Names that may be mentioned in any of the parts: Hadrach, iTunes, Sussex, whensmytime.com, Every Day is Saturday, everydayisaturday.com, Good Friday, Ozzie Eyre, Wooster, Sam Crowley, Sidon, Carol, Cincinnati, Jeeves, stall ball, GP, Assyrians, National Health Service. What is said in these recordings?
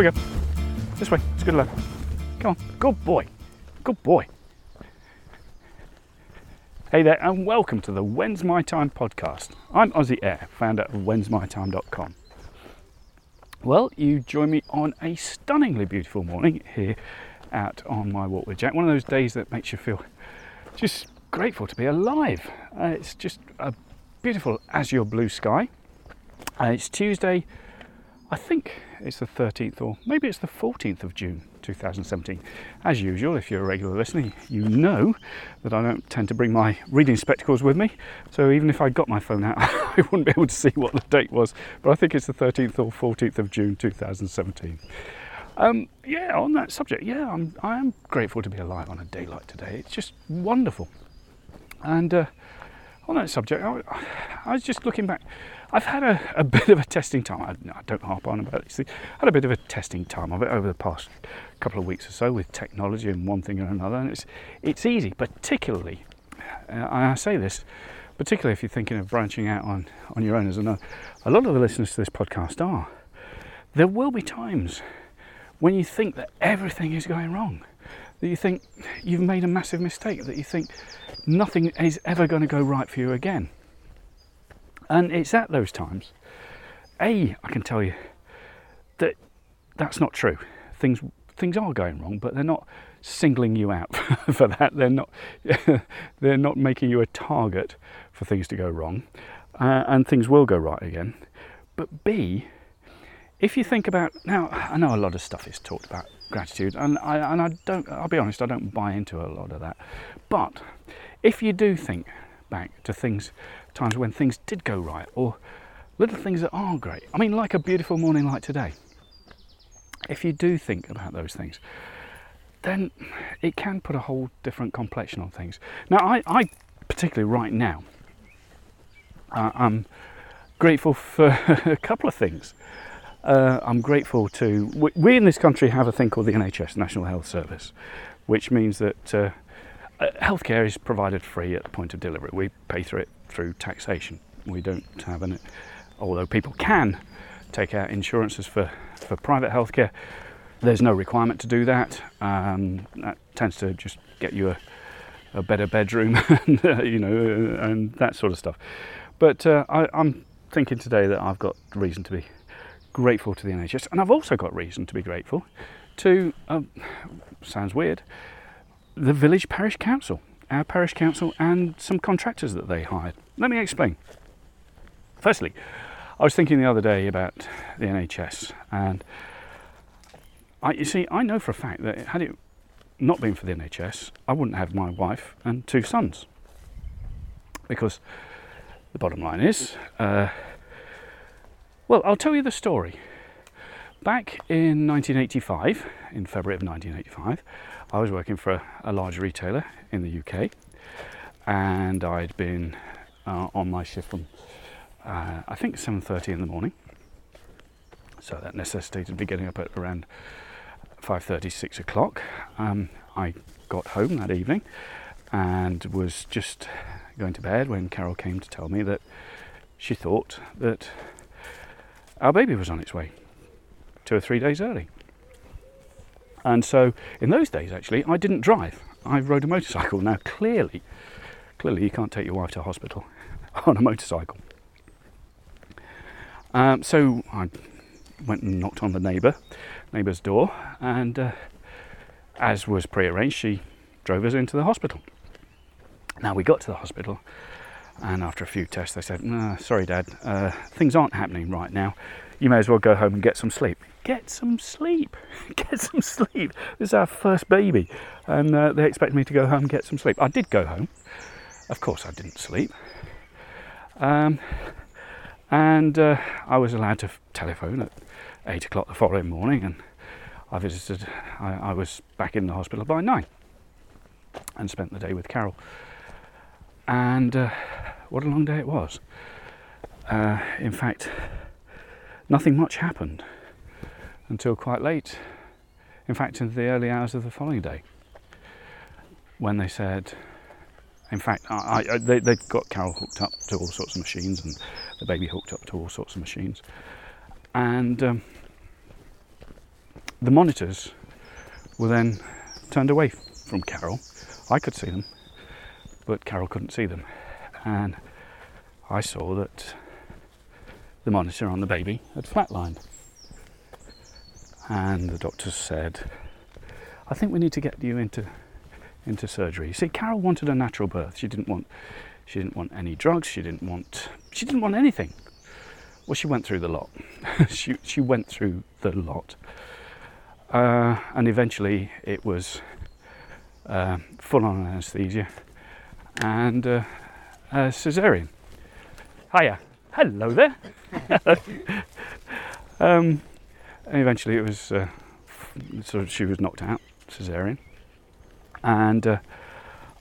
we go. This way. It's good luck. Come on. Good boy. Good boy. Hey there, and welcome to the When's My Time podcast. I'm Ozzie Eyre, founder of whensmytime.com. Well, you join me on a stunningly beautiful morning here out on my walk with Jack. One of those days that makes you feel just grateful to be alive. It's just a beautiful azure blue sky. It's Tuesday, I think it's the 13th or maybe it's the 14th of June 2017. As usual, if you're a regular listener, you know that I don't tend to bring my reading spectacles with me. So even if I got my phone out, I wouldn't be able to see what the date was. But I think it's the 13th or 14th of June 2017. On that subject, I am grateful to be alive on a day like today. It's just wonderful. And on that subject, I was just looking back. I've had a bit of a testing time. I don't harp on about this. I had a bit of a testing time of it over the past couple of weeks or so with technology and one thing and another. And it's easy, particularly, and I say this, particularly if you're thinking of branching out on your own, as I know a lot of the listeners to this podcast are. There will be times when you think that everything is going wrong, that you think you've made a massive mistake, that you think nothing is ever going to go right for you again. And it's at those times, I can tell you that that's not true. Things are going wrong, but they're not singling you out for that. They're not making you a target for things to go wrong, and things will go right again. But B, if you think about now, I know a lot of stuff is talked about gratitude, and I don't. I'll be honest, I don't buy into a lot of that. But if you do think back to times when things did go right, or little things that are great. I mean, like a beautiful morning like today. If you do think about those things, then it can put a whole different complexion on things. Now, I particularly right now, I'm grateful for a couple of things. I'm grateful to... We in this country have a thing called the NHS, National Health Service, which means that healthcare is provided free at the point of delivery. We pay for it through taxation. We don't have an... Although people can take out insurances for private healthcare, there's no requirement to do that. That tends to just get you a better bedroom, and that sort of stuff. But I'm thinking today that I've got reason to be grateful to the NHS, and I've also got reason to be grateful to... sounds weird... the village parish council, our parish council, and some contractors that they hired. Let me explain. Firstly, I was thinking the other day about the NHS, and I know for a fact that had it not been for the NHS, I wouldn't have my wife and two sons. Because the bottom line is, I'll tell you the story. Back in 1985, in February of 1985, I was working for a large retailer in the UK, and I'd been on my shift from I think 7:30 in the morning, so that necessitated me getting up at around 5:30, 6 o'clock. I got home that evening and was just going to bed when Carol came to tell me that she thought that our baby was on its way 2 or 3 days early. And so in those days, actually, I didn't drive. I rode a motorcycle. Now, clearly you can't take your wife to hospital on a motorcycle. So I went and knocked on the neighbour's door, and as was prearranged, she drove us into the hospital. Now, we got to the hospital, and after a few tests, they said, "No, sorry, Dad, things aren't happening right now. You may as well go home and get some sleep." Get some sleep. This is our first baby, and they expected me to go home and get some sleep. I did go home. Of course, I didn't sleep. I was allowed to telephone at 8 o'clock the following morning, and I was back in the hospital by 9 and spent the day with Carol. And what a long day it was. In fact, nothing much happened until quite late, in fact in the early hours of the following day, when they said, in fact they got Carol hooked up to all sorts of machines, and the baby hooked up to all sorts of machines, and the monitors were then turned away from Carol. I could see them, but Carol couldn't see them. And I saw that the monitor on the baby had flatlined. And the doctor said, I think we need to get you into surgery. You see, Carol wanted a natural birth. She didn't want any drugs, she didn't want anything. Well, she went through the lot. she went through the lot. And eventually it was full-on anaesthesia and a caesarean. Hiya. Hello there. And eventually it was, sort of, she was knocked out, caesarean. And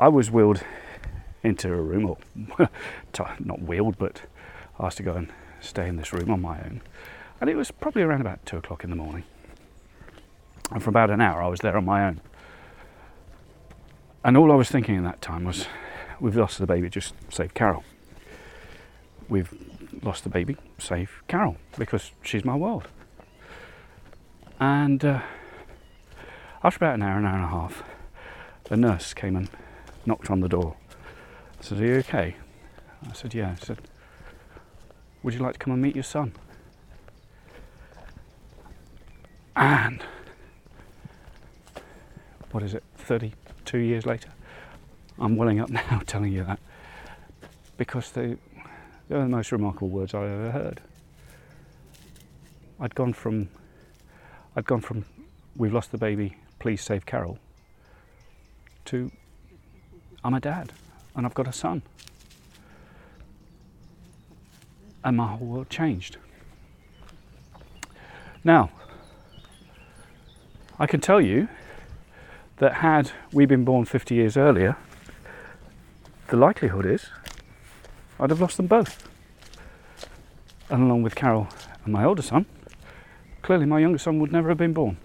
I was wheeled into a room, or not wheeled, but asked to go and stay in this room on my own. And it was probably around about 2:00 in the morning. And for about an hour I was there on my own. And all I was thinking at that time was, we've lost the baby, just save Carol. We've lost the baby, save Carol, because she's my world. And after about an hour and a half, the nurse came and knocked on the door. I said, are you okay? I said, yeah. I said, would you like to come and meet your son? And what is it, 32 years later? I'm welling up now telling you that, because they were the most remarkable words I ever heard. I'd gone from we've lost the baby, please save Carol, to I'm a dad and I've got a son. And my whole world changed. Now, I can tell you that had we been born 50 years earlier, the likelihood is I'd have lost them both. And along with Carol and my older son, clearly my younger son would never have been born.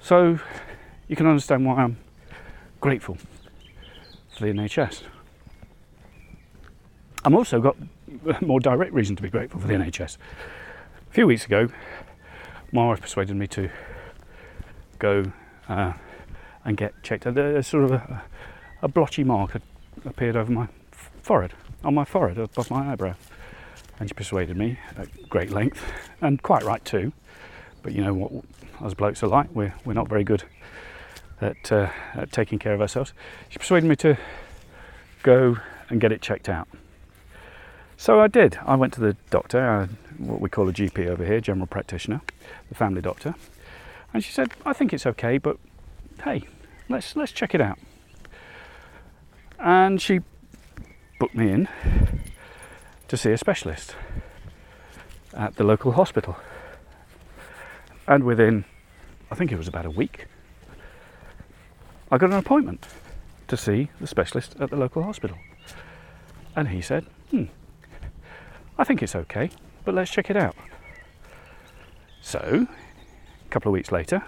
So you can understand why I'm grateful for the NHS. I've also got a more direct reason to be grateful for the NHS. A few weeks ago, my wife persuaded me to go and get checked. There's sort of a blotchy mark had appeared over my forehead, on my forehead, above my eyebrow. And she persuaded me at great length, and quite right too. But you know what us blokes are like, we're not very good at taking care of ourselves. She persuaded me to go and get it checked out. So I did. I went to the doctor, what we call a GP over here, general practitioner, the family doctor, and she said, I think it's okay, but hey, let's check it out. And she booked me in to see a specialist at the local hospital. And within, I think it was about a week, I got an appointment to see the specialist at the local hospital. And he said, I think it's okay, but let's check it out. So, a couple of weeks later,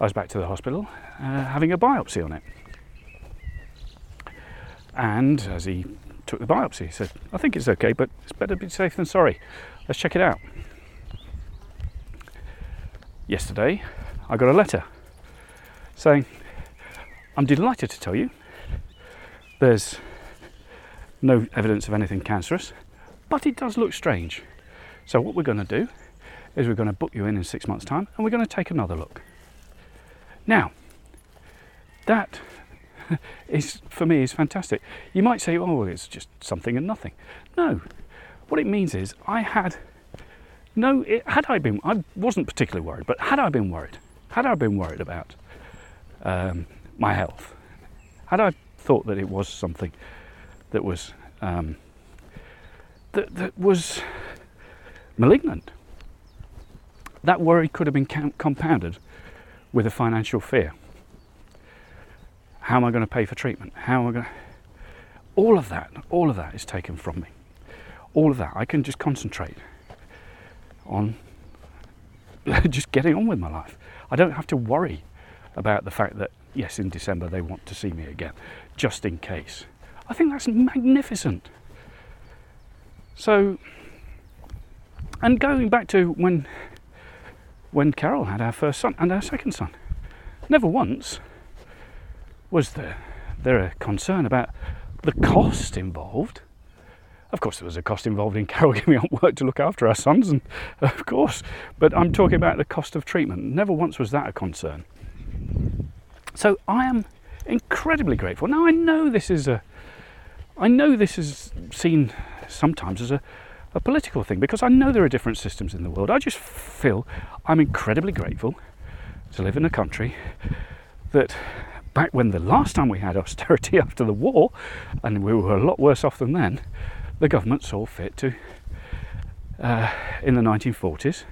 I was back to the hospital having a biopsy on it. And as he took the biopsy, he said, I think it's okay, but it's better be safe than sorry. Let's check it out. Yesterday, I got a letter saying, I'm delighted to tell you there's no evidence of anything cancerous, but it does look strange. So what we're going to do is we're going to book you in 6 months' time, and we're going to take another look. Now, that is, for me, is fantastic. You might say, oh, it's just something and nothing. No, what it means is I wasn't particularly worried, but had I been worried about my health, had I thought that it was something that was that was malignant, that worry could have been compounded with a financial fear. How am I going to pay for treatment? All of that is taken from me. All of that, I can just concentrate on just getting on with my life. I don't have to worry about the fact that, yes, in December they want to see me again, just in case. I think that's magnificent. So, and going back to when when Carol had our first son and our second son. Never once was there a concern about the cost involved. Of course there was a cost involved in Carol giving up work to look after our sons, and of course, but I'm talking about the cost of treatment. Never once was that a concern. So I am incredibly grateful. Now I know this is seen sometimes as a political thing, because I know there are different systems in the world. I just feel I'm incredibly grateful to live in a country that, back when the last time we had austerity after the war, and we were a lot worse off than then, the government saw fit to, in the 1940s,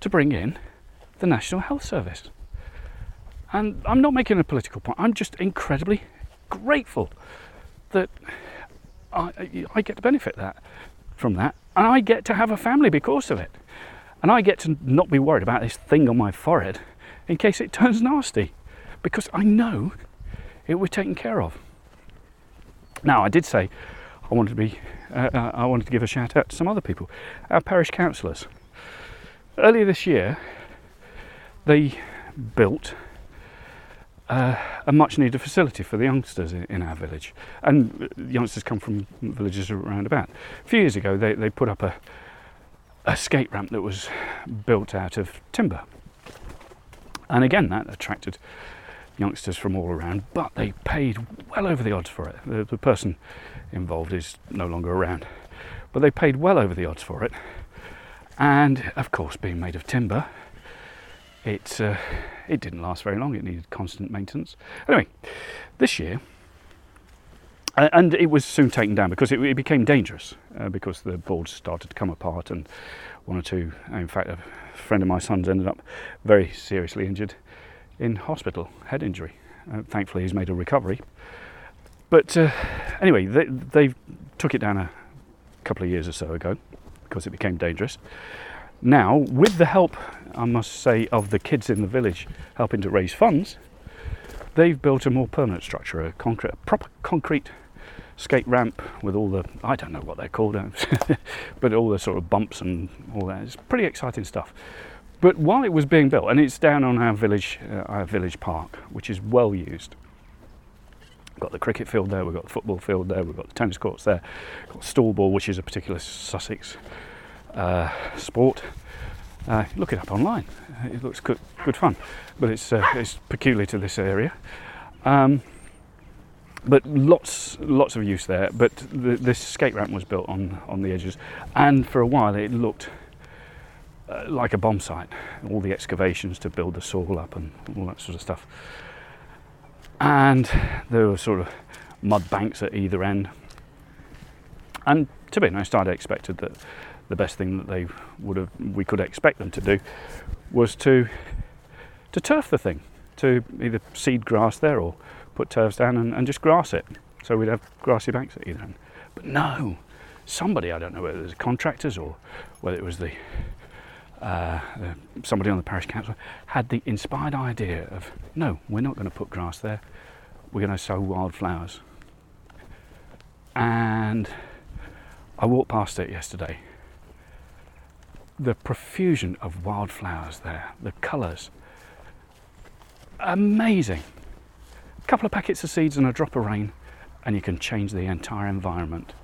to bring in the National Health Service. And I'm not making a political point, I'm just incredibly grateful that I get to benefit from that, and I get to have a family because of it. And I get to not be worried about this thing on my forehead in case it turns nasty, because I know it was taken care of. Now, I did say I wanted to give a shout out to some other people, our parish councillors. Earlier this year, they built a much needed facility for the youngsters in our village, and youngsters come from villages around about. A few years ago, they put up a skate ramp that was built out of timber, and again that attracted youngsters from all around, but they paid well over the odds for it. The person involved is no longer around, but they paid well over the odds for it. And of course, being made of timber, it didn't last very long. It needed constant maintenance. Anyway, this year, and it was soon taken down because it became dangerous, because the boards started to come apart, and one or two, in fact, a friend of my son's ended up very seriously injured in hospital, head injury. Thankfully, he's made a recovery. But anyway, they took it down a couple of years or so ago because it became dangerous. Now, with the help, I must say, of the kids in the village helping to raise funds, they've built a more permanent structure, a proper concrete skate ramp with all the, I don't know what they're called, but all the sort of bumps and all that. It's pretty exciting stuff. But while it was being built, and it's down on our village park, which is well used. We've got the cricket field there, we've got the football field there, we've got the tennis courts there, we've got stall ball, which is a particular Sussex sport. Look it up online. It looks good fun, but it's peculiar to this area. But lots of use there. But this skate ramp was built on the edges, and for a while it looked like a bomb site. All the excavations to build the soil up and all that sort of stuff. And there were sort of mud banks at either end. And to be honest, I'd expected that. The best thing that we could expect them to do was to turf the thing, to either seed grass there or put turfs down and just grass it, so we'd have grassy banks at either end. But no, somebody, I don't know whether it was contractors or whether it was somebody on the parish council, had the inspired idea of, no, we're not going to put grass there, we're going to sow wildflowers. And I walked past it yesterday. The profusion of wildflowers there, the colours, amazing. A couple of packets of seeds and a drop of rain, and you can change the entire environment.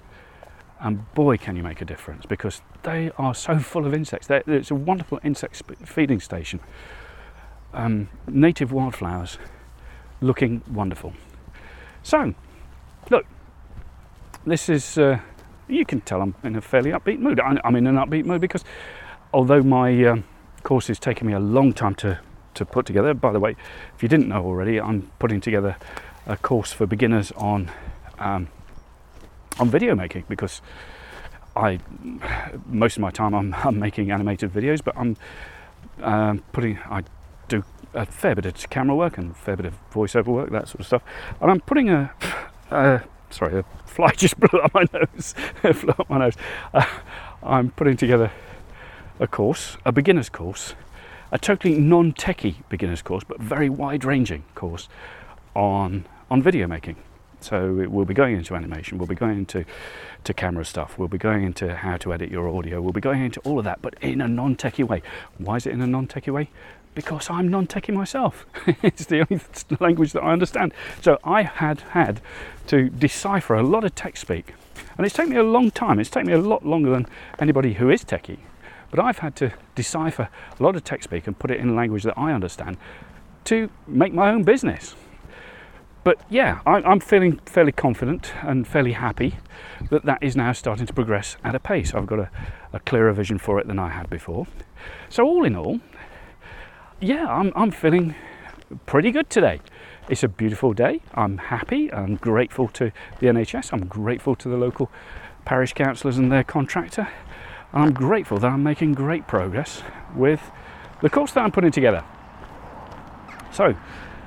And boy, can you make a difference, because they are so full of insects. It's a wonderful insect feeding station. Native wildflowers looking wonderful. So, look, this is, you can tell I'm in a fairly upbeat mood. I'm in an upbeat mood because, although my course is taking me a long time to put together. By the way, if you didn't know already, I'm putting together a course for beginners on video making, because most of my time I'm making animated videos, but I'm I do a fair bit of camera work and a fair bit of voiceover work, that sort of stuff, and I'm putting sorry, a fly just blew up my nose. Blew up my nose. I'm putting together a course, a beginner's course, a totally non-techie beginner's course, but very wide-ranging course on video making. So it, we'll be going into animation, we'll be going into camera stuff, we'll be going into how to edit your audio, we'll be going into all of that, but in a non-techie way. Why is it in a non-techie way? Because I'm non-techie myself. It's the only language that I understand. So I had to decipher a lot of tech speak. And it's taken me a long time. It's taken me a lot longer than anybody who is techie. But I've had to decipher a lot of tech speak and put it in language that I understand to make my own business. But yeah, I'm feeling fairly confident and fairly happy that that is now starting to progress at a pace. I've got a clearer vision for it than I had before. So all in all, yeah, I'm feeling pretty good today. It's a beautiful day. I'm happy. I'm grateful to the NHS. I'm grateful to the local parish councillors and their contractor. And I'm grateful that I'm making great progress with the course that I'm putting together. So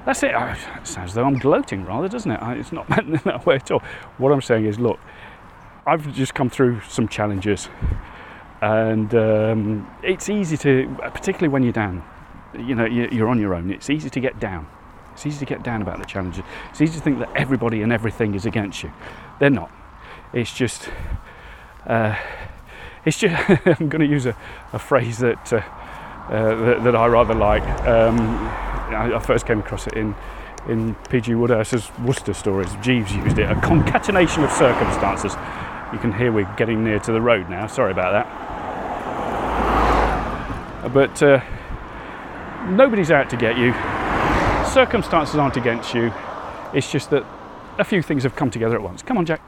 that's it. It sounds as though I'm gloating rather, doesn't it? It's not meant in that way at all. What I'm saying is, look, I've just come through some challenges. And it's easy to, particularly when you're down, you know, you're on your own, it's easy to get down. It's easy to get down about the challenges. It's easy to think that everybody and everything is against you. They're not. It's just I'm going to use a phrase that I rather like. I first came across it in P.G. Woodhouse's Wooster stories. Jeeves used it, a concatenation of circumstances. You can hear we're getting near to the road now, sorry about that. But nobody's out to get you. Circumstances aren't against you. It's just that a few things have come together at once. Come on, Jack.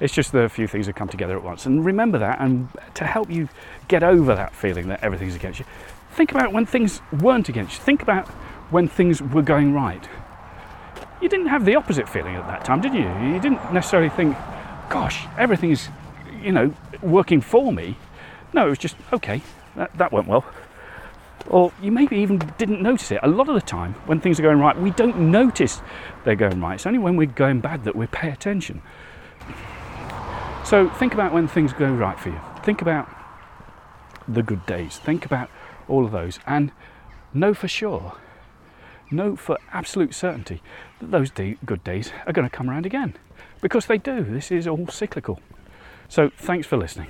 It's just that a few things have come together at once. And remember that, and to help you get over that feeling that everything's against you, think about when things weren't against you. Think about when things were going right. You didn't have the opposite feeling at that time, did you? You didn't necessarily think, gosh, everything's, you know, working for me. No, it was just, okay, that went well. Or you maybe even didn't notice it. A lot of the time when things are going right, we don't notice they're going right. It's only when we're going bad that we pay attention. So think about when things go right for you. Think about the good days. Think about all of those and know for sure, know for absolute certainty that those good days are going to come around again, because they do. This is all cyclical. So thanks for listening.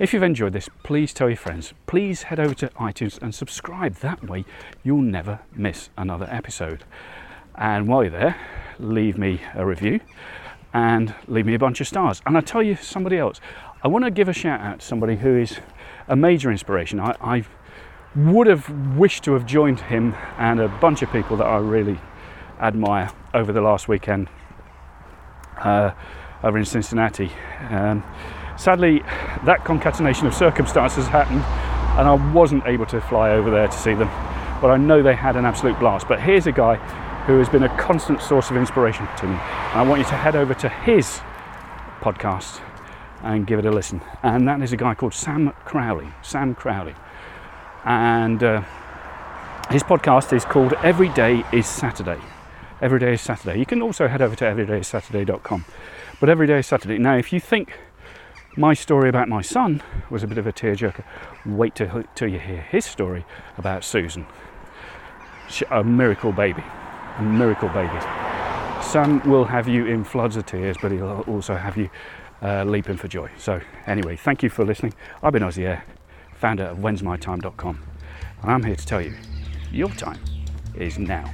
If you've enjoyed this, please tell your friends. Please head over to iTunes and subscribe. That way you'll never miss another episode. And while you're there, leave me a review and leave me a bunch of stars. And I'll tell you somebody else. I want to give a shout out to somebody who is a major inspiration. I would have wished to have joined him and a bunch of people that I really admire over the last weekend over in Cincinnati. Sadly, that concatenation of circumstances happened and I wasn't able to fly over there to see them, but I know they had an absolute blast. But here's a guy who has been a constant source of inspiration to me, and I want you to head over to his podcast and give it a listen. And that is a guy called Sam Crowley, and his podcast is called Every Day is Saturday. Every Day is Saturday. You can also head over to everydayisaturday.com. But Every Day is Saturday. Now, if you think my story about my son was a bit of a tearjerker, wait till you hear his story about Susan. A miracle baby. Sam will have you in floods of tears, but he'll also have you leaping for joy. So anyway, thank you for listening. I've been Ozzie Eyre, founder of whensmytime.com. And I'm here to tell you, your time is now.